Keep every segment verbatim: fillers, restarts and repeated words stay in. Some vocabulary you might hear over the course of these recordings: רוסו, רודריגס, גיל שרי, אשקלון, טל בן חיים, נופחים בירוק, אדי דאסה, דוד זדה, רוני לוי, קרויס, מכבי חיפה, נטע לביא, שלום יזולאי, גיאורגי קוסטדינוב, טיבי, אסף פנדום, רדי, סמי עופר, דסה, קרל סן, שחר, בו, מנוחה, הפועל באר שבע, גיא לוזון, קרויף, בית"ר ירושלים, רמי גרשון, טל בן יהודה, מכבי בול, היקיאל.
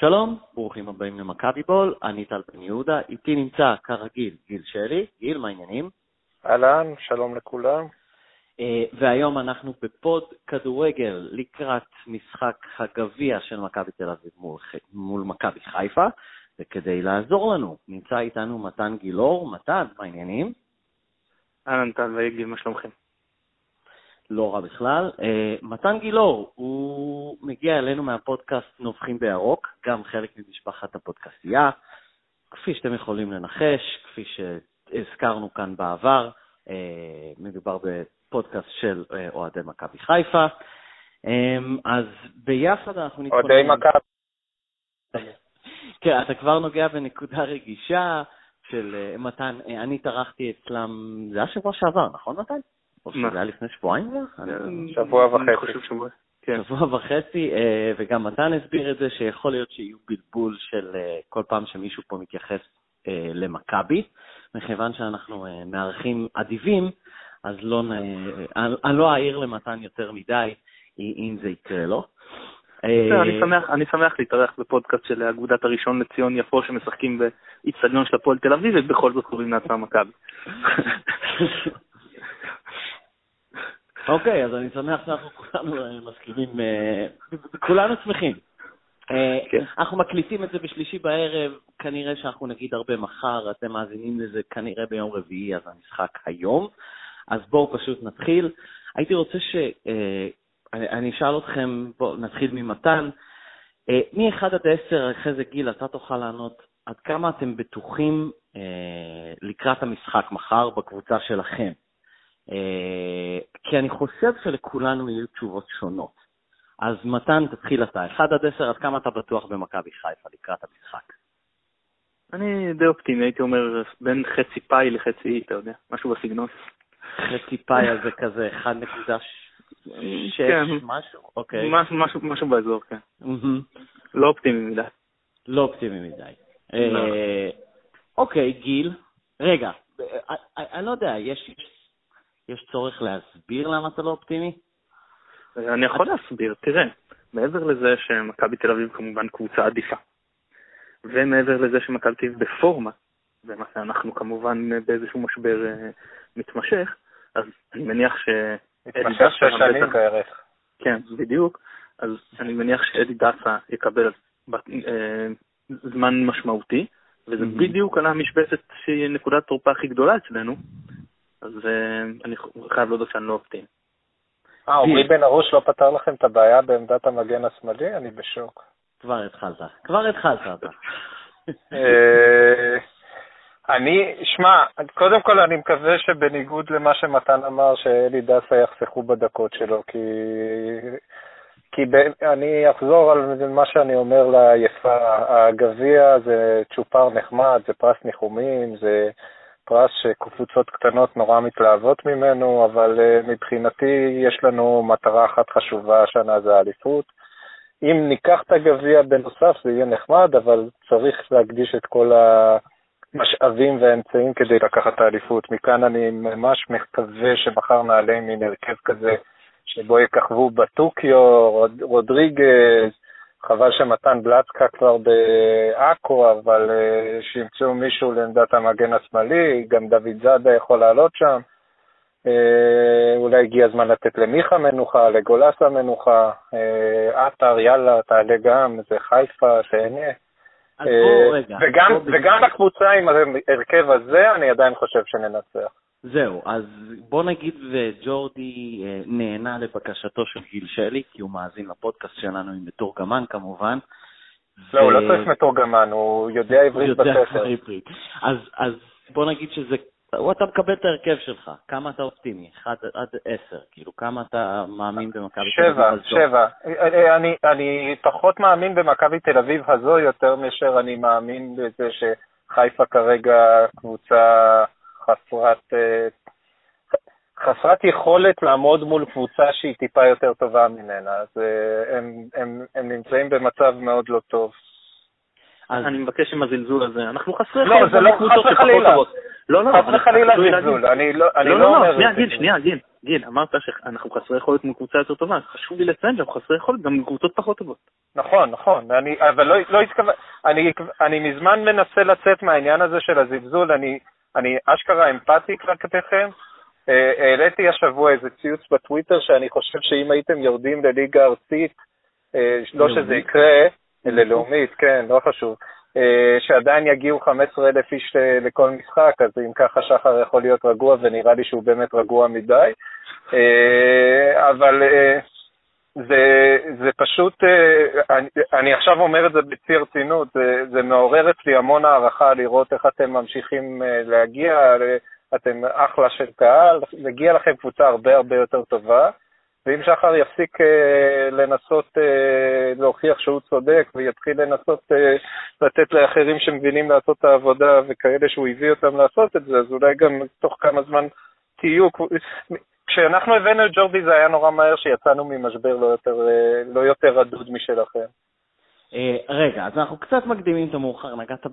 שלום, ברוכים הבאים למכבי בול, אני טל בן יהודה, איתי נמצא כרגיל גיל שרי. גיל, מה העניינים? אהלן, שלום לכולם. והיום אנחנו בפוד כדורגל לקראת משחק הגביע של מכבי תל אביב מול, מול מכבי חיפה, וכדי לעזור לנו נמצא איתנו מתן גילור. מתן, מה העניינים? אהלן טל וגיל, מה שלומכם? לא רע בכלל. מתן גילור, הוא מגיע אלינו מהפודקאסט נופחים בירוק, גם חלק ממשפחת הפודקאסיה, כפי שאתם יכולים לנחש, כפי שהזכרנו כאן בעבר, מדובר בפודקאסט של אוהדי מכבי חיפה, אז ביחד אנחנו נתקדם... אוהדי מכבי. כן, אתה כבר נוגע בנקודה רגישה של מתן, אני תרחתי אצלם, זה היה שבוע שעבר, נכון מתן? או שזה היה לפני שבועיים? שבוע וחצי. שבוע וחצי, וגם מתן הסביר את זה שיכול להיות שיהיו בלבול של כל פעם שמישהו פה מתייחס למכבי, מכיוון שאנחנו מארחים אדיבים, אז לא אעיר למתן יותר מדי אם זה יקרה לו. אני שמח להתארח בפודקאסט של אגודת הראשון לציון יפו שמשחקים באצטדיון של הפועל תל אביב, ובכל זאת קוראים לעצמם מכבי. אוקיי, אז אני שמח שאנחנו כולנו מסכימים, כולנו שמחים. אנחנו מקליטים את זה בשלישי בערב, כנראה שאנחנו נגיד הרבה מחר, אתם מאזינים לזה כנראה ביום רביעי, אז המשחק היום. אז בואו פשוט נתחיל. הייתי רוצה שאני אשאל אתכם, בואו נתחיל ממתן. מ-אחד עד עשר, אחרי זה גיל, אתה תוכל לענות עד כמה אתם בטוחים לקראת המשחק מחר בקבוצה שלכם. כי אני חושב שלכולנו יהיו תשובות שונות. אז מתן, תתחיל אתה. אחד עד עשר, עד כמה אתה בטוח במכבי חיפה לקראת המשחק? אני די אופטימי, הייתי אומר בין חצי פאי לחצי, אתה יודע, משהו בסגנון. חצי פאי, אז זה כזה אחת נקודה שש, משהו? אוקיי. משהו באזור, כן. לא אופטימי מדי. לא אופטימי מדי. אוקיי, גיל. רגע, אני לא יודע, יש... יש צורך להסביר למה אתה לא אופטימי? אני יכול להסביר, תראה, מעבר לזה שמכבי תל אביב כמובן קבוצה עדיפה, ומעבר לזה שמכבי תל אביב בפורמה, ומעשה אנחנו כמובן באיזשהו משבר מתמשך, אז אני מניח ש... מתמשך שש שנים בערך. כן, בדיוק. אז אני מניח שאדי דאסה יקבל זמן משמעותי, וזה בדיוק על המשבצת שהיא נקודת תורפה הכי גדולה אצלנו, אז אני חייב להודות שאני לא אופטימי. אה, אורי בן ארוש לא פתר לכם את הבעיה בעמדת המגן השמאלי? אני בשוק. כבר התחלת. כבר התחלת אתה. אני, שמע, קודם כל אני מקווה שבניגוד למה שמתן אמר, שאלי דסה יחסכו בדקות שלו, כי... כי אני אחזור על מה שאני אומר ליפה. הגביע זה צ'ופר נחמד, זה פרס ניחומים, זה... פרס שקבוצות קטנות נורא מתלהבות ממנו, אבל uh, מבחינתי יש לנו מטרה אחת חשובה השנה, זה האליפות. אם ניקח את הגביע בנוסף זה יהיה נחמד, אבל צריך להקדיש את כל המשאבים והאמצעים כדי לקחת את האליפות. מכאן אני ממש מקווה שמחר נעלה מן הרכב כזה, שבו יככבו בטוקיו, רוד, רודריגס, חבל שמתן בלצקה כבר באקו, אבל uh, שימצאו מישהו לעמדת המגן השמאלי, גם דוד זדה יכול לעלות שם, uh, אולי הגיע הזמן לתת למיכה מנוחה, לגולסה מנוחה, uh, אתר, יאללה, תעלה גם, זה חיפה, שהנה. Uh, וגם, וגם בקבוצה עם הרכב הזה, אני עדיין חושב שננצח. זהו, אז בוא נגיד וג'ורדי נהנה לבקשתו של גיל שלי, כי הוא מאזין לפודקאסט שלנו עם מתורגמן כמובן. לא, הוא לא צריך מתורגמן, הוא יודע עברית בספר. אז בוא נגיד שזה, אתה מקבל את ההרכב שלך, כמה אתה אופטימי, אחת עד עשר, כאילו כמה אתה מאמין במכבי תל אביב הזו? שבע, שבע. אני פחות מאמין במכבי תל אביב הזו יותר מאשר אני מאמין בזה שחיפה כרגע קבוצה... חסרת, חסרת יכולת לעמוד מול קבוצה שהיא טיפה יותר טובה ממנה, אז הם, הם, הם נמצאים במצב מאוד לא טוב. אז אני מבקש עם הזלזול הזה, אנחנו חסרי חלילה. לא, זה לא חסרי חלילה. לא, לא. חס וחלילה זלזול. אני לא אומר... שנייה, גיל, שנייה, גיל. גיל, אמרת שאנחנו חסרי יכולת מקבוצה יותר טובה. חשוב לי לציין שאנחנו חסרי יכולת גם מקבוצות פחות טובות. נכון, נכון. אבל לא התכוון... אני מזמן מנסה לצאת מהעניין הזה של הזלזול. אני אשכרה אמפתי כלפיכם. העליתי השבוע איזה ציוץ בטוויטר שאני חושב שאם הייתם יורדים לליגה ארצית, לא שזה יקרה, ללאומית, כן, לא חשוב. שעדיין יגיעו חמישה עשר אלף איש לכל משחק, אז אם ככה שחר יכול להיות רגוע, ונראה לי שהוא באמת רגוע מדי. אבל זה, זה פשוט, אני, אני עכשיו אומר את זה בציר צינות, זה, זה מעורר אצלי המון הערכה לראות איך אתם ממשיכים להגיע, אתם אחלה של קהל, להגיע לכם קבוצה הרבה הרבה יותר טובה, ואם שחר יפסיק אה, לנסות אה, להוכיח שהוא צודק, ויתחיל לנסות אה, לתת לאחרים שמבינים לעשות את העבודה, וכאלה שהוא הביא אותם לעשות את זה, אז אולי גם תוך כמה זמן תהיו... כשאנחנו הבאנו את ג'ורדי זה היה נורא מהר שיצאנו ממשבר לא יותר, אה, לא יותר עדוד משלכם. אה, רגע, אז אנחנו קצת מקדימים את המאוחר, נגעת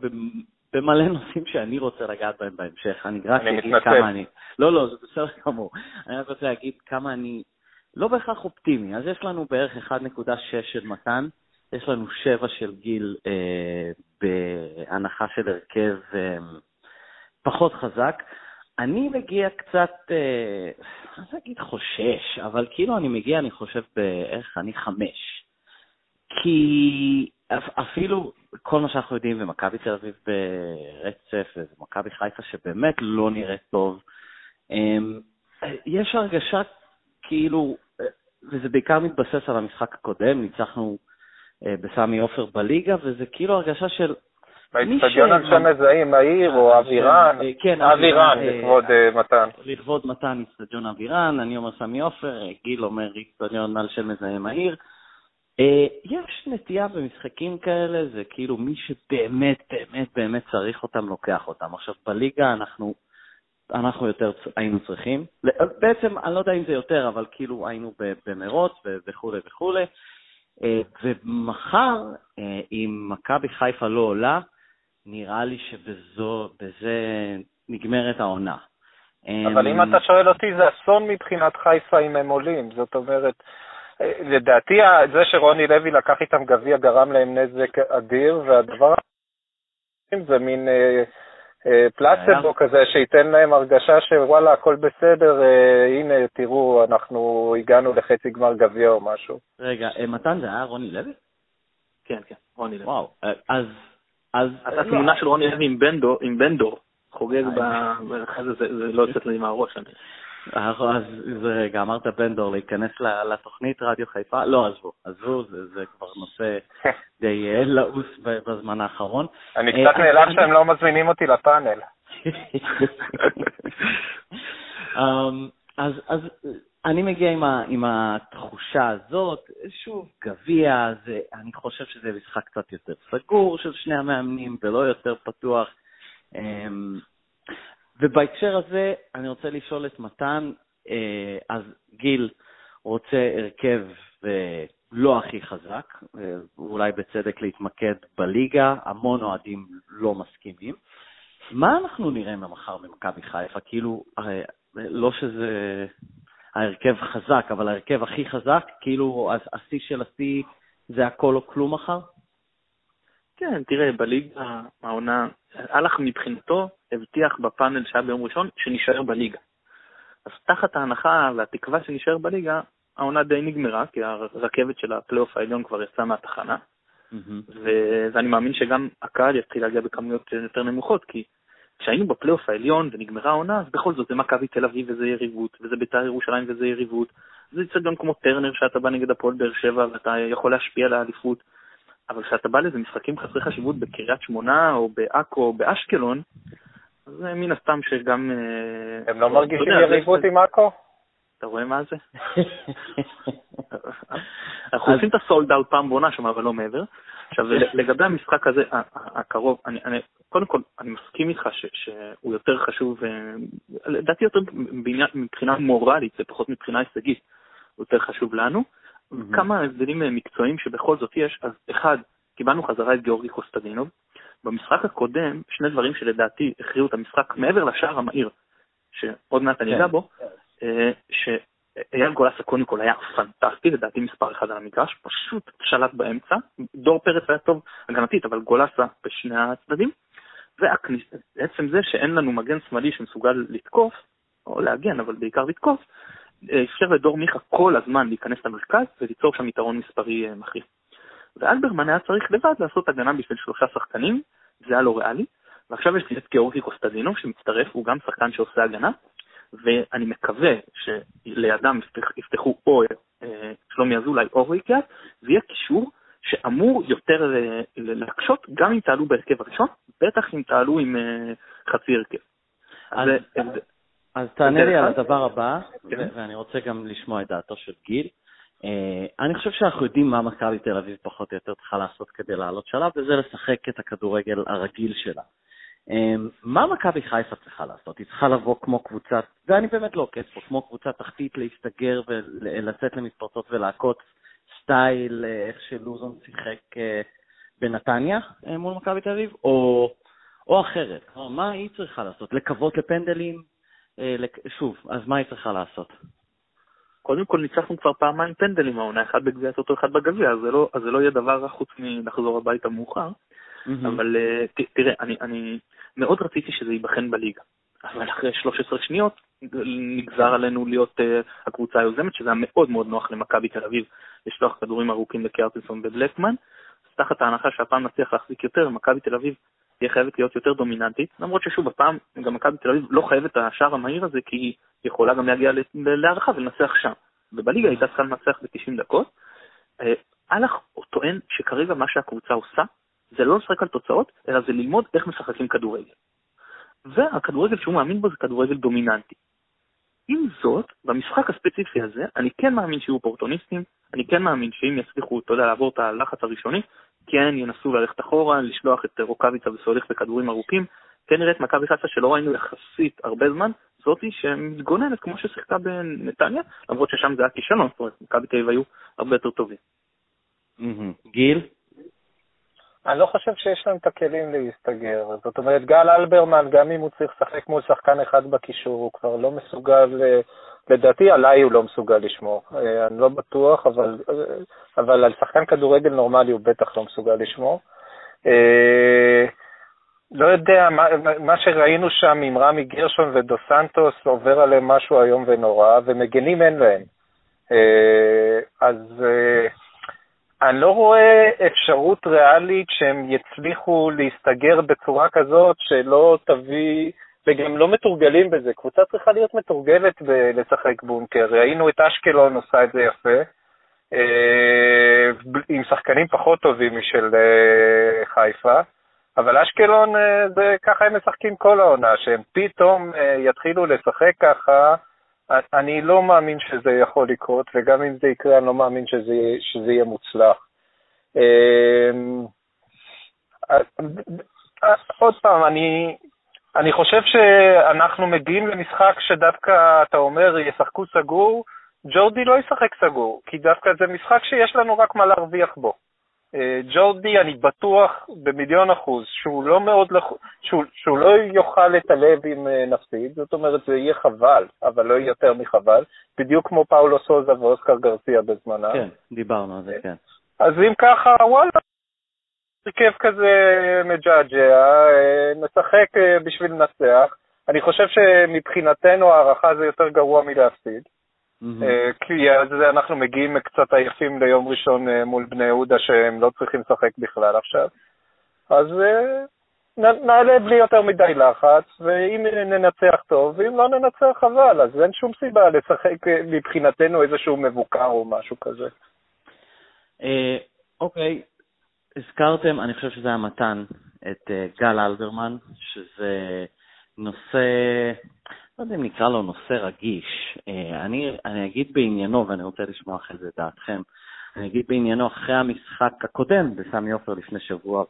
במלא נושאים שאני רוצה לגעת בהם בהמשך. אני רק אגיד כמה אני... לא, לא, זה בסדר כמור. אני רק רוצה להגיד כמה אני... לא בהכרח אופטימי, אז יש לנו בערך אחת נקודה שש של מתן, יש לנו שבע של גיל אה, בהנחה של הרכב אה, פחות חזק. אני מגיע קצת, אה, אני לא אגיד חושש, אבל כאילו אני מגיע, אני חושב בערך, אני חמש. כי אפילו כל מה שאנחנו יודעים, ומכבי תל אביב ברצף, ומכבי חיפה שבאמת לא נראה טוב, אה, יש הרגשה כאילו... וזה בעיקר מתבסס על המשחק הקודם, ניצחנו אה, בסמי עופר בליגה, וזה כאילו הרגשה של... בהצטדיון אנשי מזהים, העיר או אווירן, אה, כן, אווירן אה, לכבוד אה, מתן. לכבוד מתן, הצטדיון אווירן, אני אומר סמי עופר, גיל אומר הצטדיון אנשי מזהים העיר. אה, יש נטייה במשחקים כאלה, זה כאילו מי שבאמת באמת באמת צריך אותם, לוקח אותם. עכשיו בליגה אנחנו... אנחנו יותר היינו צריכים, בעצם אני לא יודע אם זה יותר, אבל כאילו היינו במרוץ וכו' וכו'. ומחר, אם מכבי חיפה לא עולה, נראה לי שבזה נגמרת העונה. אבל אם אתה שואל אותי, זה אסון מבחינת חיפה אם הם עולים, זאת אומרת... לדעתי זה שרוני לוי לקח איתם גביע גרם להם נזק אדיר, והדבר זה מין... פלאסבו כזה שייתן להם הרגשה שוואלה הכל בסדר, הנה תראו אנחנו הגענו לחצי גמר גביע או משהו. רגע, מתן זה היה רוני לוי? כן, כן, רוני לוי. וואו, אז... אתה תמונה של רוני לוי עם בנדור, חוגג בחזה, זה לא יוצאת לי מהראש. אז רגע, אמרת בנדור להיכנס לתוכנית רדיו חיפה? לא, עזבו, עזבו, זה כבר נושא די לעוס בזמן האחרון. אני קצת נעלב שהם לא מזמינים אותי לפאנל. אז אני מגיע עם התחושה הזאת, שוב, גביע, אני חושב שזה משחק קצת יותר סגור של שני המאמנים ולא יותר פתוח. ובהקשר הזה, אני רוצה לשאול את מתן, אז גיל רוצה הרכב לא הכי חזק, אולי בצדק להתמקד בליגה, המון אוהדים לא מסכימים. מה אנחנו נראה ממחר במכבי חיפה? כאילו, לא שזה ההרכב חזק, אבל ההרכב הכי חזק, כאילו השיא של השיא זה הכל או כלום מחר? כן, תראה, בליגה העונה, הלך מבחינתו, הבטיח בפאנל שהיה ביום ראשון, שנשאר בליגה. אז תחת ההנחה והתקווה שנשאר בליגה, העונה די נגמרה, כי הרכבת של הפלייאוף העליון כבר יצאה מהתחנה, ואני מאמין שגם הקהל יתחיל להגיע בכמויות יותר נמוכות, כי כשהיינו בפלייאוף העליון ונגמרה העונה, אז בכל זאת זה מכבי תל אביב וזה יריבות, וזה בית"ר ירושלים וזה יריבות, זה אצטדיון כמו טרנר שאתה בא נגד הפועל באר שבע ואתה יכול להשפיע על האליפות, אבל כשאתה בא לזה משחקים חסרי חשיבות בקריית שמונה או בעכו או באשקלון, זה מן הסתם שגם... הם לא מרגישים יריבות עם עכו? אתה רואה מה זה? אנחנו עושים את הסולדאו פעם בעונה שם, אבל לא מעבר. עכשיו, לגבי המשחק הזה הקרוב, קודם כל, אני מסכים איתך שהוא יותר חשוב, לדעתי יותר מבחינה מורלית, זה פחות מבחינה הישגית, יותר חשוב לנו. כמה הבדלים מקצועיים שבכל זאת יש, אז אחד, קיבלנו חזרה את גיאורגי קוסטדינוב, במשחק הקודם, שני דברים שלדעתי הכריעו את המשחק מעבר לשער המהיר, שעוד מעט אני אגע בו, שאייל גולסה קודם כל היה פנטסטי, לדעתי מספר אחד על המגרש, פשוט שלט באמצע, דור פרט היה טוב הגנתית, אבל גולסה בשני הצדדים, ועצם זה שאין לנו מגן שמאלי שמסוגל לתקוף, או להגן, אבל בעיקר לתקוף, אפשר לדור מיכה כל הזמן להיכנס למרכז וליצור שם יתרון מספרי מכריע. ואלברמן היה צריך לבד לעשות הגנה בשביל שלושה שחקנים, זה היה לא ריאלי, ועכשיו יש לי את גיאורגי קוסטדינוב שמצטרף, הוא גם שחקן שעושה הגנה, ואני מקווה שלידם יפתחו או שלום יזולאי או היקיאל, זה יהיה קישור שאמור יותר להקשות, גם אם תעלו בהרכב הראשון, בטח אם תעלו עם חצי הרכב. אז תענה לי על הדבר הבא, ואני רוצה גם לשמוע את דעתו של גיל. אני חושב שאנחנו יודעים מה מכבי תל אביב פחות או יותר צריכה לעשות כדי לעלות שלב, וזה לשחק את הכדורגל הרגיל שלה. מה מכבי חיפה צריכה לעשות? היא צריכה לבוא כמו קבוצת, ואני באמת לא קצת, כמו קבוצה תחתית להסתגר ולצאת למתפרצות ולעקוץ סטייל איך שלוזון שיחק בנתניה מול מכבי תל אביב, או, או אחרת. מה היא צריכה לעשות? לקוות לפנדלים? שוב, אז מה היא צריכה לעשות? קודם כל ניצחנו כבר פעמיים פנדלים העונה, אחד בגביע הטוטו, אחד בגביע, אז זה לא יהיה דבר חוץ מלחזור הביתה מאוחר, אבל תראה, אני מאוד רציתי שזה ייבחן בליגה, אבל אחרי שלוש עשרה שניות נגזר עלינו להיות הקבוצה היוזמת, שזה היה מאוד מאוד נוח למכבי תל אביב, לשלוח כדורים ארוכים לקרטינסון ובלקמן, אז תחת ההנחה שהפעם נצליח להחזיק יותר, מכבי תל אביב היא חייבת להיות יותר דומיננטית, למרות ששוב, הפעם גם מכבי תל אביב לא חייבת את השער המהיר הזה, כי היא יכולה גם להגיע להערכה ולנצח שם. ובליגה הייתה צריכה לנצח ב-תשעים דקות. אלך טוען שכרגע מה שהקבוצה עושה, זה לא לשחק על תוצאות, אלא זה ללמוד איך משחקים כדורגל. והכדורגל שהוא מאמין בו זה כדורגל דומיננטי. עם זאת, במשחק הספציפי הזה, אני כן מאמין שיהיו אופורטוניסטים, אני כן מאמין שאם יצליחו, אתה יודע, לעבור את הלחץ הראשוני, כן ינסו ללכת אחורה, לשלוח את רוקביצה וסולך בכדורים ארוכים, כן נראית מכבי חיפה שלא ראינו יחסית הרבה זמן, זאתי שמתגוננת כמו ששיחקה בנתניה, למרות ששם זה היה כישלון, זאת אומרת, מכבי תל אביב היו הרבה יותר טובים. גיל? אני לא חושב שיש להם את הכלים להסתגר, זאת אומרת, גל אלברמן, גם אם הוא צריך לשחק מול שחקן אחד בקישור, הוא כבר לא מסוגל, לדעתי עליי הוא לא מסוגל לשמור, אני לא בטוח, אבל, אבל על שחקן כדורגל נורמלי הוא בטח לא מסוגל לשמור. לא יודע, מה, מה שראינו שם עם רמי גרשון ודו סנטוס עובר עליהם משהו היום ונורא, ומגנים אין להם. אז אני לא רואה אפשרות ריאלית שהם יצליחו להסתגר בצורה כזאת שלא תביא, וגם לא מתורגלים בזה. קבוצה צריכה להיות מתורגלת בלשחק בונקר. ראינו את אשקלון עושה את זה יפה, עם שחקנים פחות טובים משל חיפה, אבל אשקלון, זה ככה הם משחקים כל העונה, שהם פתאום יתחילו לשחק ככה, אני לא מאמין שזה יכול לקרות, וגם אם זה יקרה, אני לא מאמין שזה, שזה יהיה מוצלח. עוד פעם, אני, אני חושב שאנחנו מגיעים למשחק שדווקא, אתה אומר, ישחקו סגור, ג'ורדי לא ישחק סגור, כי דווקא זה משחק שיש לנו רק מה להרוויח בו. ג'ורדי, אני בטוח במיליון אחוז, שהוא לא מאוד, שהוא, שהוא לא יוכל את הלב עם נפסיד, זאת אומרת, זה יהיה חבל, אבל לא יהיה יותר מחבל, בדיוק כמו פאולו סוזה ואוסקר גרסיה בזמנה. כן, דיברנו על זה, כן. אז אם ככה, וואלה, הרכב כזה מג'אג'ה, נשחק בשביל לנצח, אני חושב שמבחינתנו הערכה זה יותר גרוע מלהפסיד, כי אז אנחנו מגיעים קצת עייפים ליום ראשון מול בני יהודה שהם לא צריכים לשחק בכלל עכשיו, אז נעלה בלי יותר מדי לחץ, ואם ננצח טוב, ואם לא ננצח חבל, אז אין שום סיבה לשחק מבחינתנו איזשהו מבוקר או משהו כזה. אוקיי, הזכרתם, אני חושב שזה היה מתן, את גל אלברמן, שזה נושא, לא יודע אם נקרא לו נושא רגיש, אני, אני אגיד בעניינו, ואני רוצה לשמוע אחרי זה דעתכם, אני אגיד בעניינו אחרי המשחק הקודם, בסמי עופר לפני שבוע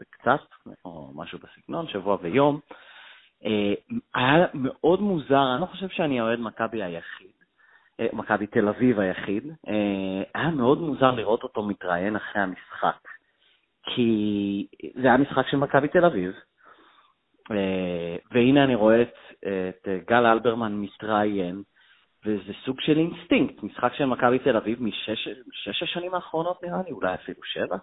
וקצת, או משהו בסגנון, שבוע ויום, היה מאוד מוזר, אני לא חושב שאני אוהד מכבי היחיד, מכבי תל אביב היחיד, היה מאוד מוזר לראות אותו מתראיין אחרי המשחק, כי זה היה משחק של מכבי תל אביב, והנה אני רואה את גל אלברמן מתראיין, וזה סוג של אינסטינקט, משחק של מכבי תל אביב משש שש השנים האחרונות נראה לי, אולי אפילו שבע,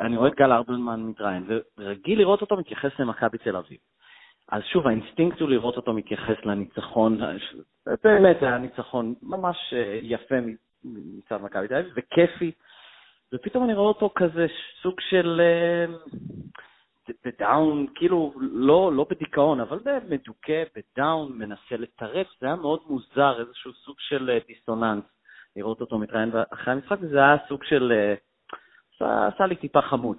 אני רואה את גל אלברמן מתראיין, ורגיל לראות אותו מתייחס למכבי תל אביב. אז שוב, האינסטינקט הוא לראות אותו מתייחס לניצחון, באמת היה ניצחון ממש יפה מצד מכבי תל אביב, וכיפי, ופתאום אני רואה אותו כזה סוג של בדאון, כאילו לא, לא בדיכאון, אבל במדוקה, בדאון, מנסה לטרף, זה היה מאוד מוזר, איזשהו סוג של דיסוננס, לראות אותו מתראיין, ואחרי המשחק זה היה סוג של, עשה לי טיפה חמוץ.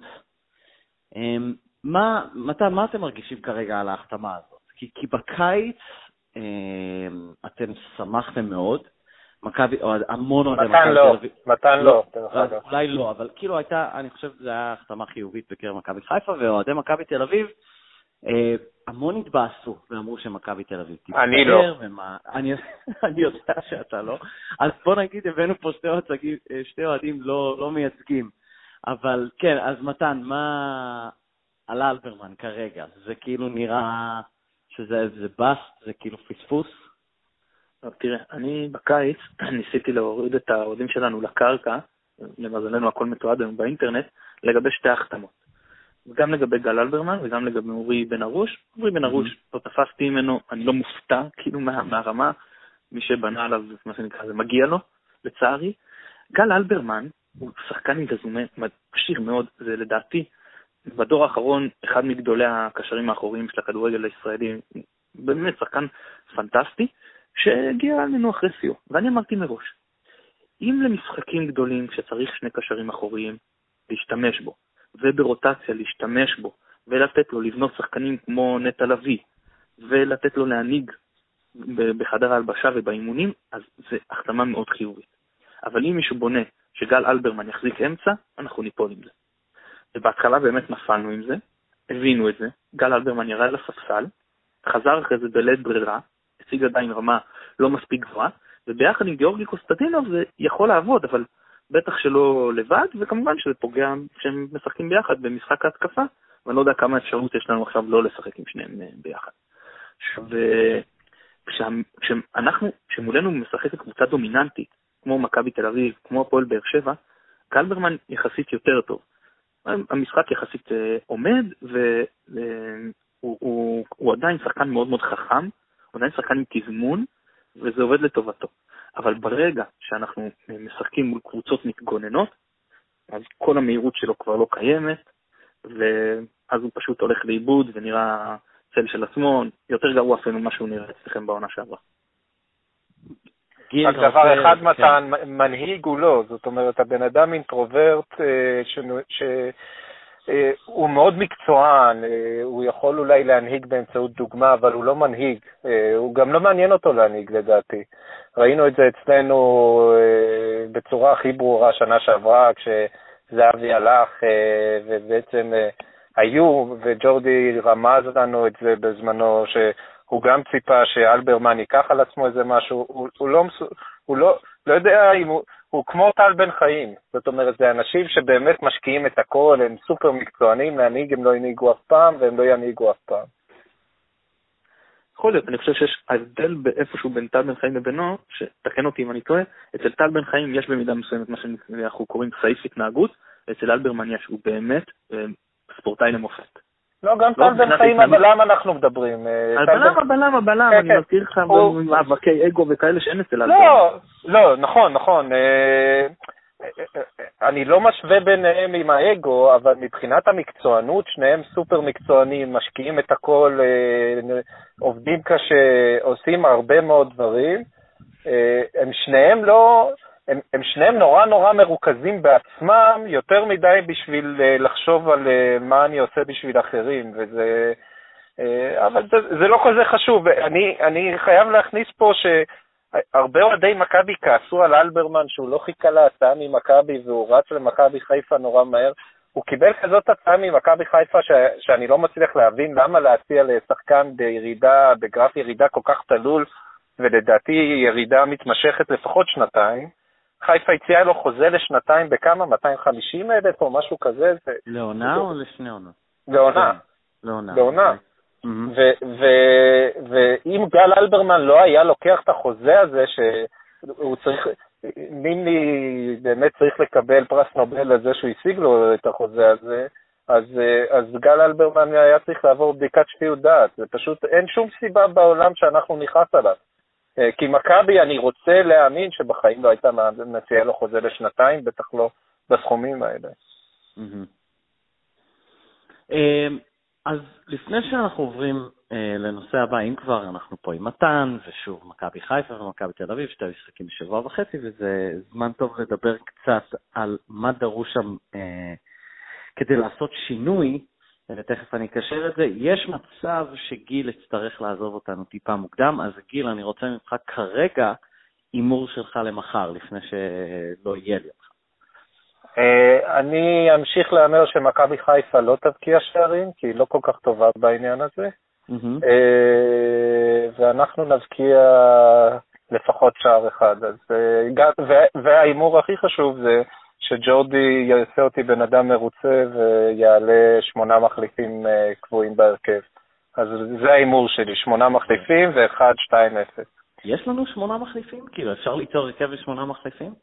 מה, מתי, מה אתם מרגישים כרגע על ההחתמה הזאת? כי, כי בקיץ אתם שמחתם מאוד, מכבי, המון עוד... מתן לא, מתן לא. אולי לא, אבל כאילו הייתה, אני חושב שזה היה החתמה חיובית בקרב מכבי חיפה, ואוהדי מכבי תל אביב, המון התבאסו, ואמרו שמכבי תל אביב תתפאר. אני לא. אני יודע שאתה לא. אז בוא נגיד, הבאנו פה שתי אוהדים לא מייצגים. אבל כן, אז מתן, מה על אלברמן כרגע? זה כאילו נראה שזה בסט, זה כאילו פספוס? אבל תראה, אני בקיץ ניסיתי להוריד את העודים שלנו לקרקע, למזלנו הכל מתועד היום באינטרנט, לגבי שתי החתמות. גם לגבי גל אלברמן וגם לגבי אורי בן ארוש. אורי בן ארוש, לא תפסתי ממנו, אני לא מופתע, כאילו מהרמה, מי שבנה עליו, מה שנקרא, זה מגיע לו, לצערי. גל אלברמן הוא שחקן מגזומן, מגשיר מאוד, זה לדעתי, בדור האחרון, אחד מגדולי הקשרים האחוריים של הכדורגל הישראלי, באמת שחקן פנטסטי, שהגיע לנו אחרי סיום, ואני אמרתי מראש, אם למשחקים גדולים שצריך שני קשרים אחוריים להשתמש בו, וברוטציה להשתמש בו, ולתת לו לבנות שחקנים כמו נטע לביא, ולתת לו להניג בחדר ההלבשה ובאימונים, אז זה החתמה מאוד חיובית. אבל אם מישהו בונה שגל אלברמן יחזיק אמצע, אנחנו ניפול עם זה. ובהתחלה באמת נפלנו עם זה, הבינו את זה, גל אלברמן ירד לספסל, חזר אחרי זה בלית ברירה, הציג עדיין רמה לא מספיק גבוהה, וביחד עם גיאורגי קוסטדינוב זה יכול לעבוד, אבל בטח שלא לבד, וכמובן שזה פוגע כשהם משחקים ביחד במשחק ההתקפה, ואני לא יודע כמה אפשרות יש לנו עכשיו לא לשחק עם שניהם ביחד. וכשאנחנו, כשמולנו משחקת קבוצה דומיננטית, כמו מכבי תל אביב, כמו הפועל באר שבע, אלברמן יחסית יותר טוב. המשחק יחסית עומד, והוא עדיין שחקן מאוד מאוד חכם, עדיין שחקן עם תזמון, וזה עובד לטובתו. אבל ברגע שאנחנו משחקים מול קבוצות מתגוננות, אז כל המהירות שלו כבר לא קיימת, ואז הוא פשוט הולך לאיבוד, ונראה צל של עצמו, יותר גרוע אפילו מה שהוא נראה אצלכם בעונה שעברה. רק דבר אחד מתן, מנהיג הוא לא, זאת אומרת, הבן אדם אינטרוברט ש... הוא מאוד מקצוען, הוא יכול אולי להנהיג באמצעות דוגמה, אבל הוא לא מנהיג, הוא גם לא מעניין אותו להנהיג לדעתי. ראינו את זה אצלנו בצורה הכי ברורה שנה שעברה, כשזהבי הלך ובעצם היו, וג'ורדי רמז לנו את זה בזמנו, שהוא גם ציפה שאלברמן ייקח על עצמו איזה משהו, הוא, הוא, לא, הוא לא, לא יודע אם הוא... הוא כמו טל בן חיים, זאת אומרת, זה אנשים שבאמת משקיעים את הכל, הם סופר מקצוענים, להנהיג הם לא ינהיגו אף פעם, והם לא ינהיגו אף פעם. יכול להיות, אני חושב שיש הבדל באיפשהו בין טל בן חיים לבינו, שתקן אותי אם אני טועה, אצל טל בן חיים יש במידה מסוימת מה שאנחנו קוראים סעיף התנהגות, ואצל אלברמן יש, הוא באמת ספורטאי למופת. לא, גם טל בן חיים, אבל למה אנחנו מדברים? בלם, בלם, בלם, אני מזכיר לך מאבקי אגו וכאלה שאין אצל אלברמן. לא, לא, נכון, נכון. אני לא משווה ביניהם עם האגו, אבל מבחינת המקצוענות, שניהם סופר מקצוענים, משקיעים את הכל, עובדים קשה, עושים הרבה מאוד דברים. הם שניהם לא... הם, הם שניהם נורא נורא מרוכזים בעצמם יותר מדי בשביל לחשוב על מה אני עושה בשביל אחרים, וזה, אבל זה, זה לא כל זה חשוב. אני, אני חייב להכניס פה שהרבה אוהדי מכבי כעסו על אלברמן שהוא לא חיכה להצעה ממכבי והוא רץ למכבי חיפה נורא מהר. הוא קיבל כזאת הצעה ממכבי חיפה ש, שאני לא מצליח להבין למה להציע לשחקן בירידה, בגרף ירידה כל כך תלול, ולדעתי ירידה מתמשכת לפחות שנתיים. חיפה הציעה לו חוזה לשנתיים בכמה? מאתיים וחמישים אלף או משהו כזה? לעונה או לשני עונה? לעונה. לעונה. ואם גל אלברמן לא היה לוקח את החוזה הזה שהוא צריך... מימני באמת צריך לקבל פרס נובל על זה שהוא השיג לו את החוזה הזה, אז, אז גל אלברמן היה צריך לעבור בדיקת שפיות דעת. זה פשוט, אין שום סיבה בעולם שאנחנו נכנס עליו. כי מכבי, אני רוצה להאמין שבחיים לא הייתה מציעה לו חוזה לשנתיים, בטח לא בסכומים האלה. אז לפני שאנחנו עוברים לנושא הבא, אם כבר אנחנו פה עם מתן, ושוב מכבי חיפה ומכבי תל אביב, שתי משחקים בשבוע וחצי, וזה זמן טוב לדבר קצת על מה דרוש שם אה, כדי לעשות שינוי, ותכף אני אקשר את זה. יש מצב שגיל יצטרך לעזוב אותנו טיפה מוקדם, אז גיל, אני רוצה ממך כרגע אימור שלך למחר, לפני שלא יהיה לי אותך. אה, אני אמשיך לאמר שמכבי חיפה לא תבקיע שערים, כי היא לא כל כך טובה בעניין הזה, Mm-hmm. ואנחנו נבקיע לפחות שער אחד. אז, והאימור הכי חשוב זה שג'ורדי יעשה אותי בן אדם מרוצה ויעלה שמונה מחליפים קבועים בהרכב. אז זה האימור שלי, שמונה מחליפים ואחד, שתיים, אפס. יש לנו שמונה מחליפים? כאילו אפשר ליצור הרכב ושמונה מחליפים?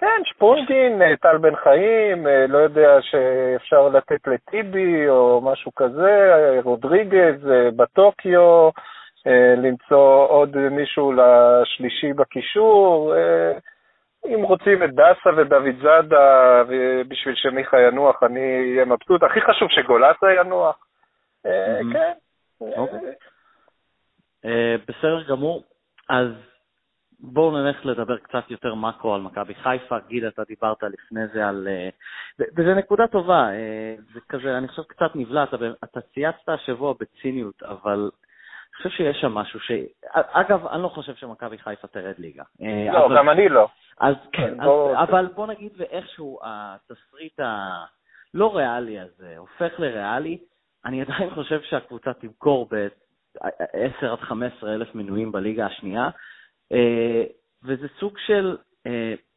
כן, שפונגין, טל בן חיים, לא יודע שאפשר לתת לטיבי או משהו כזה, רודריגס, בטוקיו, למצוא עוד מישהו לשלישי בקישור, אם רוצים את דסה ודוד זדה, בשביל שמיכה ינוח, אני אהיה מבסוט, הכי חשוב שגולסה ינוח, כן. בסדר גמור, אז... בואו נלך לדבר קצת יותר מקרו על מכבי חיפה. גיל, אתה דיברת לפני זה על... וזה נקודה טובה, זה כזה, אני חושב קצת נבלע, אתה, אתה צייצת השבוע בציניות, אבל אני חושב שיש שם משהו ש... אגב, אני לא חושב שמכבי חיפה תרד ליגה. לא, אבל... גם אני לא. אז כן, בוא... אז, אבל בוא נגיד ואיכשהו התסריט הלא ריאלי הזה הופך לריאלי, אני עדיין חושב שהקבוצה תמכור ב-עשרה עד חמישה עשר אלף מנויים בליגה השנייה, Uh, וזה סוג של uh,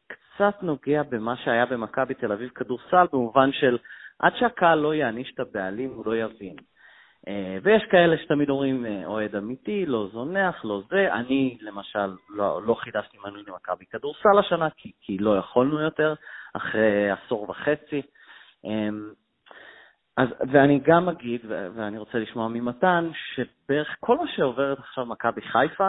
קצת נוגע במה שהיה במכבי תל אביב כדורסל, במובן של עד שהקהל לא יעניש את הבעלים הוא לא יבין, uh, ויש כאלה שתמיד אומרים uh, אוהד אמיתי, לא זונח, לא זה. אני למשל לא, לא חידשתי מנוי למכבי כדורסל השנה כי, כי לא יכולנו יותר אחרי עשור וחצי, um, אז, ואני גם אגיד ו- ואני רוצה לשמוע ממתן שבערך כל מה שעוברת עכשיו מכבי חיפה,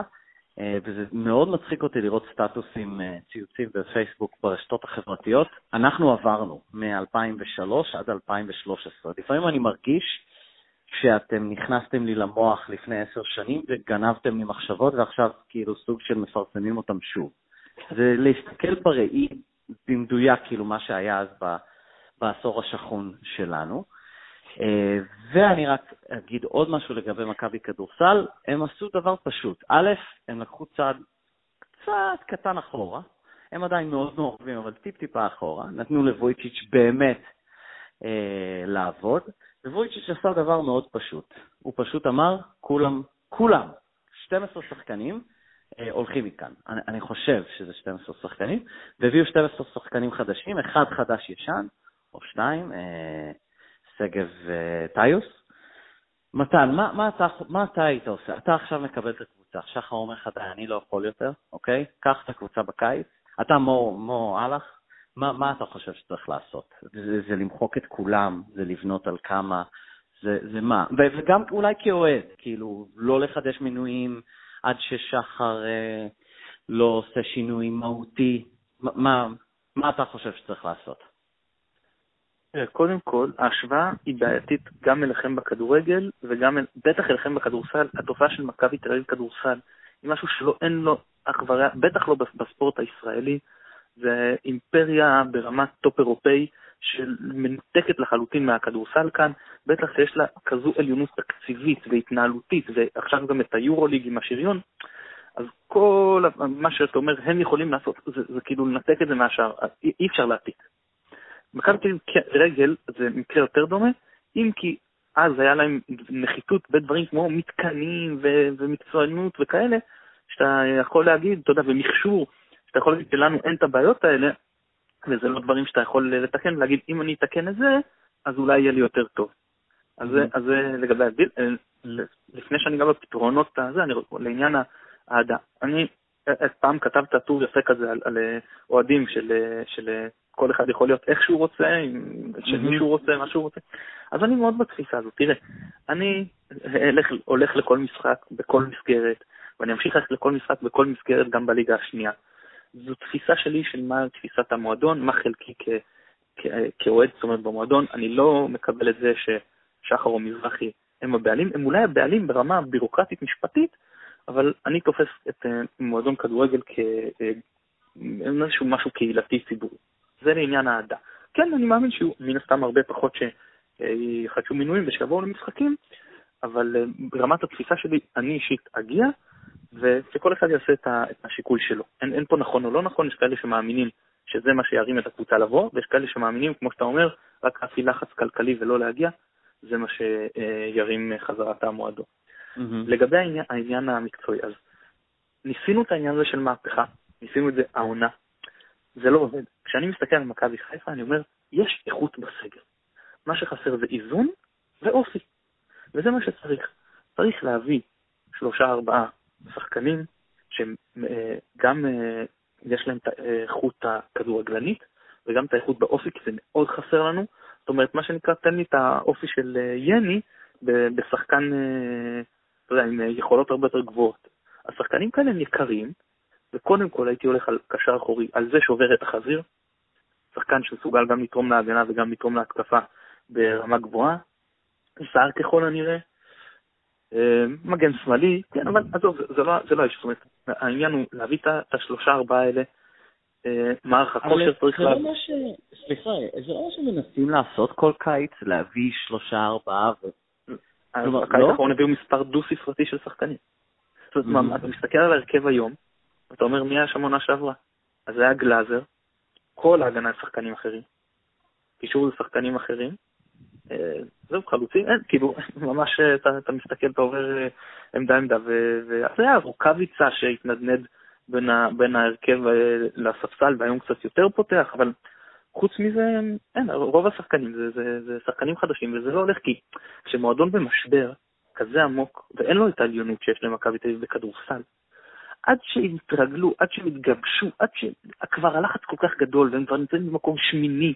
וזה מאוד מצחיק אותי לראות סטטוסים, ציוצים בפייסבוק, ברשתות החברתיות. אנחנו עברנו מ-אלפיים ושלוש עד אלפיים ושלוש עשרה. לפעמים אני מרגיש שאתם נכנסתם לי למוח לפני עשר שנים וגנבתם לי מחשבות, ועכשיו כאילו סוג של מפרסמים אותם שוב. זה להסתכל בראי במדויק כאילו מה שהיה אז בעשור השחון שלנו. ואני רק אגיד עוד משהו לגבי מכבי כדורסל. הם עשו דבר פשוט. א', הם לקחו צעד קצת קטן אחורה, הם עדיין מאוד נורבים, אבל טיפ טיפה אחורה, נתנו לבויצ'יץ' באמת אה, לעבוד. ובויצ'יץ' עשה דבר מאוד פשוט, הוא פשוט אמר, כולם, כולם, שתים עשרה שחקנים אה, הולכים מכאן. אני, אני חושב שזה שתים עשרה שחקנים, והביאו שתים עשרה שחקנים חדשים, אחד חדש ישן, או שניים, אה, סגב טיוס. מתן, מה, מה אתה, מה אתה היית עושה? אתה עכשיו מקבל את הקבוצה. שחר אומר לך, אני לא יכול יותר, אוקיי? קח את הקבוצה בקיץ. אתה מו, מו, הלך. מה, מה אתה חושב שצריך לעשות? זה, זה למחוק את כולם, זה לבנות על כמה, זה, זה מה? וגם אולי כאוהד, כאילו, לא לחדש מינויים עד ששחר, אה, לא עושה שינוי מהותי. מה, מה, מה אתה חושב שצריך לעשות? קודם כל, ההשוואה היא בעייתית גם אליכם בכדורגל, וגם בטח אליכם בכדורסל. התופעה של מכבי תל אביב כדורסל היא משהו שלא אין לו אח ורע, בטח לא בספורט הישראלי. זה אימפריה ברמת טופ אירופאי שמנותקת לחלוטין מהכדורסל כאן, בטח שיש לה כזו עליונות תקציבית והתנהלותית, ועכשיו גם את היורוליג עם השריון. אז כל מה שאתה אומר, הם יכולים לעשות, זה, זה כאילו לנתק את זה מהשאר, אי, אי אפשר להעתיק. מכבי תל אביב רגל זה מקרה יותר דומה, אם כי אז היה להם נחיתות בדברים כמו מתקנים ו- ומקצוענות וכאלה, שאתה יכול להגיד, אתה יודע, ומכשור, אתה יכול להגיד שלנו אין את הבעיות האלה, וזה לא דברים שאתה יכול לתקן, ולהגיד אם אני אתקן את זה, אז אולי יהיה לי יותר טוב. אז זה לגבי הביל, לפני שאני גם בפתרונות הזה, לעניין העדה. אני פעם כתבת טור יפה כזה על אוהדים של כל אחד יכול להיות איך שהוא רוצה, של מי שהוא רוצה, מה שהוא רוצה. אז אני מאוד בתפיסה הזאת. תראה, אני הולך לכל משחק בכל מסגרת, ואני אמשיך ללכת לכל משחק בכל מסגרת גם בליגה השנייה. זו תפיסה שלי של מה תפיסת המועדון, מה חלקי כאוהד, זאת אומרת במועדון. אני לא מקבל את זה ששחר או מזרחי הם הבעלים, הם אולי הבעלים ברמה בירוקרטית משפטית, אבל אני תופס את מועדון כדורגל כאיזשהו משהו קהילתי ציבורי. זה לעניין העדה. כן, אני מאמין שהוא מן הסתם הרבה פחות שיחדשו מינויים ושיבואו למשחקים, אבל ברמת התפיסה שלי אני אישית אגיע, ושכל אחד יעשה את השיקול שלו. אין, אין פה נכון או לא נכון, יש כאלה שמאמינים שזה מה שירים את הקבוצה לבוא, ויש כאלה שמאמינים, כמו שאתה אומר, רק להפעיל לחץ כלכלי ולא להגיע, זה מה שירים חזרת המועדו. Mm-hmm. לגבי העניין, העניין המקצועי, אז ניסינו את העניין הזה של מהפכה, ניסינו את זה העונה, זה לא עובד. כשאני מסתכל על מכבי חיפה, אני אומר, יש איכות בסגל. מה שחסר זה איזון ואופי. וזה מה שצריך. צריך להביא שלושה, ארבעה, שחקנים שגם יש להם את האיכות הכדורגלנית וגם את האיכות באופי, כי זה מאוד חסר לנו. זאת אומרת, מה שנקרא, תן לי את האופי של יני בשחקן, אתה יודע, עם יכולות הרבה יותר גבוהות. השחקנים כאלה הם יקרים, וקודם כל הייתי הולך על קשר אחורי, על זה שעובר את החזיר, שחקן שמסוגל גם לתרום להגנה וגם לתרום להתקפה ברמה גבוהה, שער ככל הנראה, מגן שמאלי, כן, אבל עזוב, זה לא, זה לא יש, זאת אומרת, העניין הוא להביא את השלושה ארבעה אלה, מערך הכושר צריך להביא. סליחה, זה לא שמנסים לעשות כל קיץ, להביא שלושה ארבעה, הקיץ האחרון הביאו מספר דו-ספרתי של שחקנים. זאת אומרת, אתה מסתכל על הרכב היום, אתה אומר מי היה שם עונה שעברה, אז זה היה גלאזר, כל ההגנה על שחקנים אחרים, קישור לשחקנים אחרים, זהו חלוצים, אין, כאילו ממש אתה מסתכל, אתה עובר עמדה עמדה, ואז היה רוקביצה שהתנדנד בין ההרכב לספסל, והיום קצת יותר פותח, אבל חוץ מזה, אין, רוב השחקנים זה שחקנים חדשים, וזה לא הולך, כי כשמועדון במשבר כזה עמוק, ואין לו את העליונות שיש למכבי תל אביב בכדורסל, עד שהתרגלו, עד שהתגבשו, עד שכבר הלחץ כל כך גדול, והם כבר נמצאים במקום שמיני,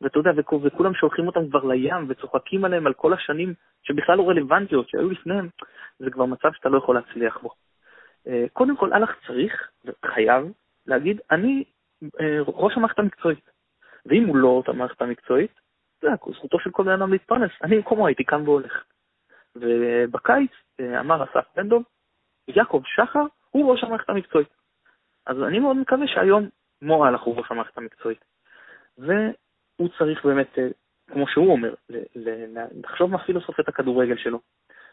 ואתה יודע, וכולם שולחים אותם כבר לים, וצוחקים עליהם על כל השנים שבכלל לא רלוונטיות, שהיו לפניהם, זה כבר מצב שאתה לא יכול להצליח בו. קודם כל, אלך צריך, חייב, להגיד, אני ראש המערכת המקצועית, ואם הוא לא ראש המערכת המקצועית, זה זכותו של כל אדם להתפרנס. אני כמו הייתי כאן והולך. ובקיץ אמר אסף פנדום, יעקב שחר הוא ראש המערכת המקצועית. אז אני מאוד מקווה שהיום מו אלך הוא ראש המערכת המקצועית. ו... הוא צריך באמת, כמו שהוא אומר, לחשוב מהפילוסופית הכדורגל שלו,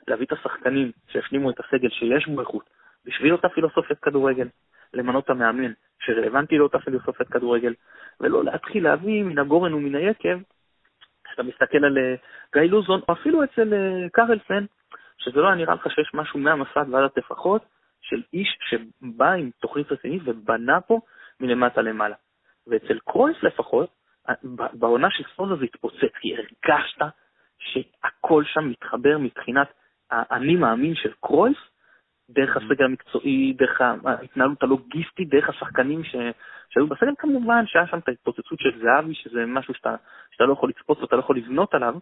להביא את השחקנים שהפנימו את הסגל שיש בו איכות, בשביל אותה פילוסופית כדורגל, למנות המאמן שרלוונטי לאותה פילוסופית כדורגל, ולא להתחיל להביא מן הגורן ומן היקב, שאתה מסתכל על גיא לוזון, או אפילו אצל קרל סן, שזה לא נראה לך שיש משהו מהמסד ועד התפחות, של איש שבא עם תוכנית רצינית ובנה פה מלמטה למעלה. ואצל קרויף לפחות, בעונה של סוזה זה התפוצץ, כי הרגשת שהכל שם מתחבר מתחינת אני מאמין של קרויס, דרך הסגל המקצועי, דרך ההתנהלות הלוגיסטית, דרך השחקנים שהיו בסגל, כמובן שהיה שם את ההתפוצצות של זהבי, שזה משהו שאתה לא יכול לצפוץ ואתה לא יכול לבנות עליו,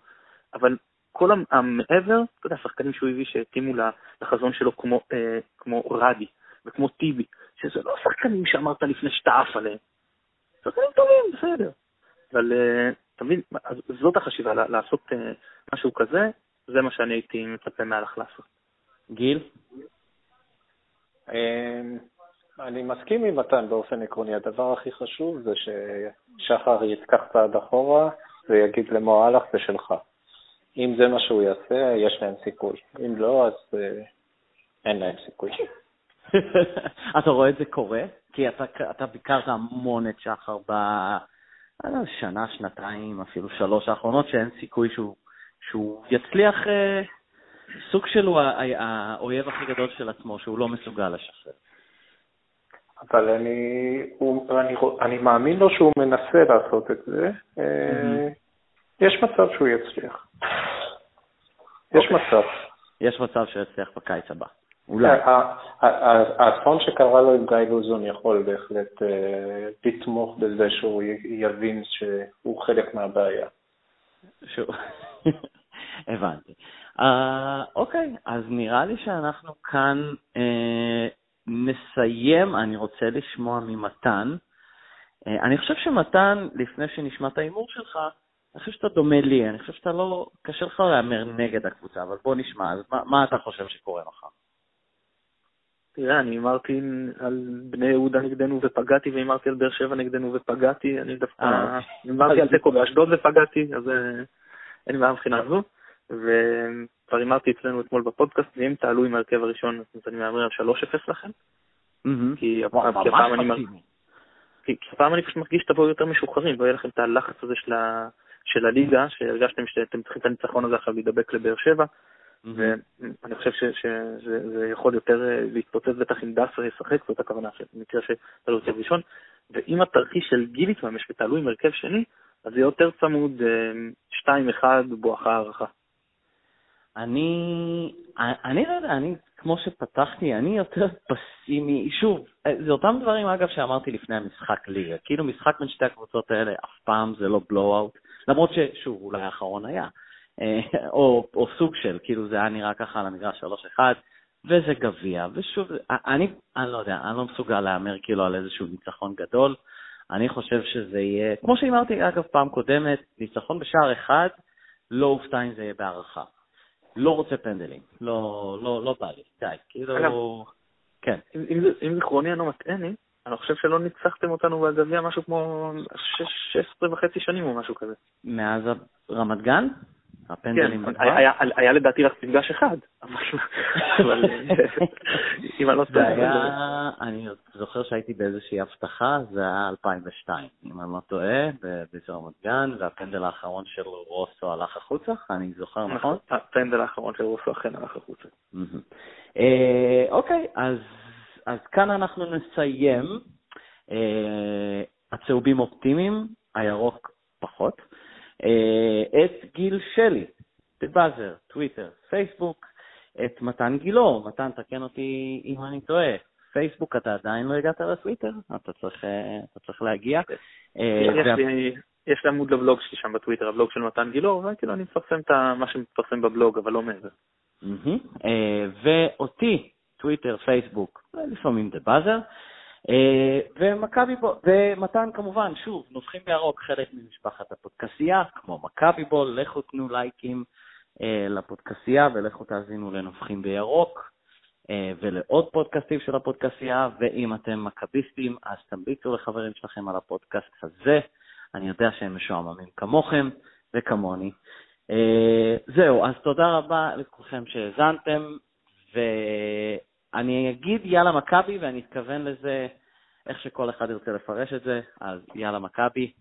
אבל כל המעבר, אתה יודע, השחקנים שהוא הביא שהתאימו לחזון שלו כמו רדי וכמו טיבי, שזה לא שחקנים שאמרת לפני שתעף עליהם, שחקנים טובים, בסדר. אבל תמיד, זאת החשיבה, לעשות משהו כזה, זה מה שאני הייתי מצפה מהלך לעשות. גיל? אני מסכים עם מתן באופן עקרוני. הדבר הכי חשוב זה ששחר יתקח צעד אחורה ויגיד למועלך זה שלך. אם זה מה שהוא יעשה, יש להם סיכוי. אם לא, אז אין להם סיכוי. אתה רואה את זה קורה? כי אתה ביקרת המון את שחר ב... שנה, שנתיים, אפילו שלוש האחרונות, שאין סיכוי שהוא, שהוא יצליח, אה, סוג שלו, האויב הכי גדול של עצמו, שהוא לא מסוגל לשחרר. אבל אני, הוא, אני, אני מאמין לו שהוא מנסה לעשות את זה. Mm-hmm. יש מצב שהוא יצליח. Okay. יש מצב. יש מצב שהוא יצליח בקיץ הבא. אולי. האסון שקרה לו עם גיא לוזון יכול בהחלט לתמוך בזה שהוא יבין שהוא חלק מהבעיה. הבנתי. אוקיי, אז נראה לי שאנחנו כאן נסיים. אני רוצה לשמוע ממתן. אני חושב שמתן, לפני שנשמע את האימור שלך, אני חושב שאתה דומה לי, אני חושב שאתה לא, קשה לך להאמר נגד הקבוצה, אבל בוא נשמע, אז מה אתה חושב שקורה מחר? תראה, אני אמרתי על בני יהודה נגדנו ופגעתי, ואמרתי על בר שבע נגדנו ופגעתי, אני דווקא אמרתי על תקו באשדוד ופגעתי, אז אין לי מה מבחינה זו, וכבר אמרתי אצלנו אתמול בפודקאסט, ואם תעלו עם הרכב הראשון, אז אני מאמר על שלוש אפס לכם, כי הפעם אני פשוט מרגיש שתבואו יותר משוחררים, ויהיה לכם את הלחץ הזה של הליגה, שהרגשתם שאתם צריכים את הניצחון הזה עכשיו להידבק לבר שבע, ואני חושב שזה יכול יותר להתפוצץ בטח עם דסר ישחק, זאת הכוונה שמקרה שתעלו הרכב ראשון, ואם התרחיש של גיל יתממש ותעלו עם הרכב שני, אז זה יותר צמוד שתיים אחד בואכה הערכה. אני, אני לא יודע, אני כמו שפתחתי, אני יותר פסימי, שוב, זה אותם דברים אגב שאמרתי לפני המשחק ליגה, כאילו משחק בין שתי הקבוצות האלה אף פעם זה לא בלואו-אוט, למרות ששוב אולי האחרון היה, או, או סוג של, כאילו זה היה נראה ככה על המגרש שלוש אחד, וזה גביע, ושוב, אני, אני לא יודע, אני לא מסוגל להאמר כאילו על איזשהו ניצחון גדול, אני חושב שזה יהיה, כמו שאמרתי אגב פעם קודמת, ניצחון בשער אחד, לא אופתע אם זה יהיה בערכה. לא רוצה פנדלים, לא, לא, לא בא לי, די, כאילו, כן. אם זיכרוני אינו מטעני, אני חושב שלא ניצחתם אותנו בגביע משהו כמו שש עשרה וחצי שנים או משהו כזה. מאז רמת גן? הפנדלים בגביע? כן, היה לדעתי לך פנגש אחד, אבל אם אני לא טועה. אני זוכר שהייתי באיזושהי הבטחה, זה היה אלפיים ושתיים, אם אני לא טועה, בביזור רמת גן, והפנדל האחרון של רוסו הלך החוצה, אני זוכר נכון? הפנדל האחרון של רוסו אכן הלך החוצה. אוקיי, אז כאן אנחנו נסיים. הצהובים אופטימיים, הירוק פחות. את גיל שלי, בבאזר, טוויטר, פייסבוק, את מתן גילור, מתן תקן אותי אם אני טועה, פייסבוק אתה עדיין לא הגעת לטוויטר, אתה צריך, אתה צריך להגיע. יש לי עמוד לבלוג שלי שם בטוויטר, הבלוג של מתן גילור, וכאילו אני מפרסם את מה שמתפרסם בבלוג, אבל לא מעבר. ואותי, טוויטר, פייסבוק, לפעמים בבאזר, ומכבי בול, ומתן כמובן, שוב, נופחים בירוק, חלק ממשפחת הפודקאסיה, כמו מכבי בול, לכו תנו לייקים לפודקאסיה, ולכו תאזינו לנופחים בירוק, ולעוד פודקאסטים של הפודקאסיה, ואם אתם מכביסטים, אז תמליצו לחברים שלכם על הפודקאסט הזה, אני יודע שהם משועממים כמוכם וכמוני. זהו, אז תודה רבה לכולכם שהזנתם, ו... אני אגיד יאללה מכבי, ואני אתכוון לזה איך שכל אחד ירצה לפרש את זה, אז יאללה מכבי,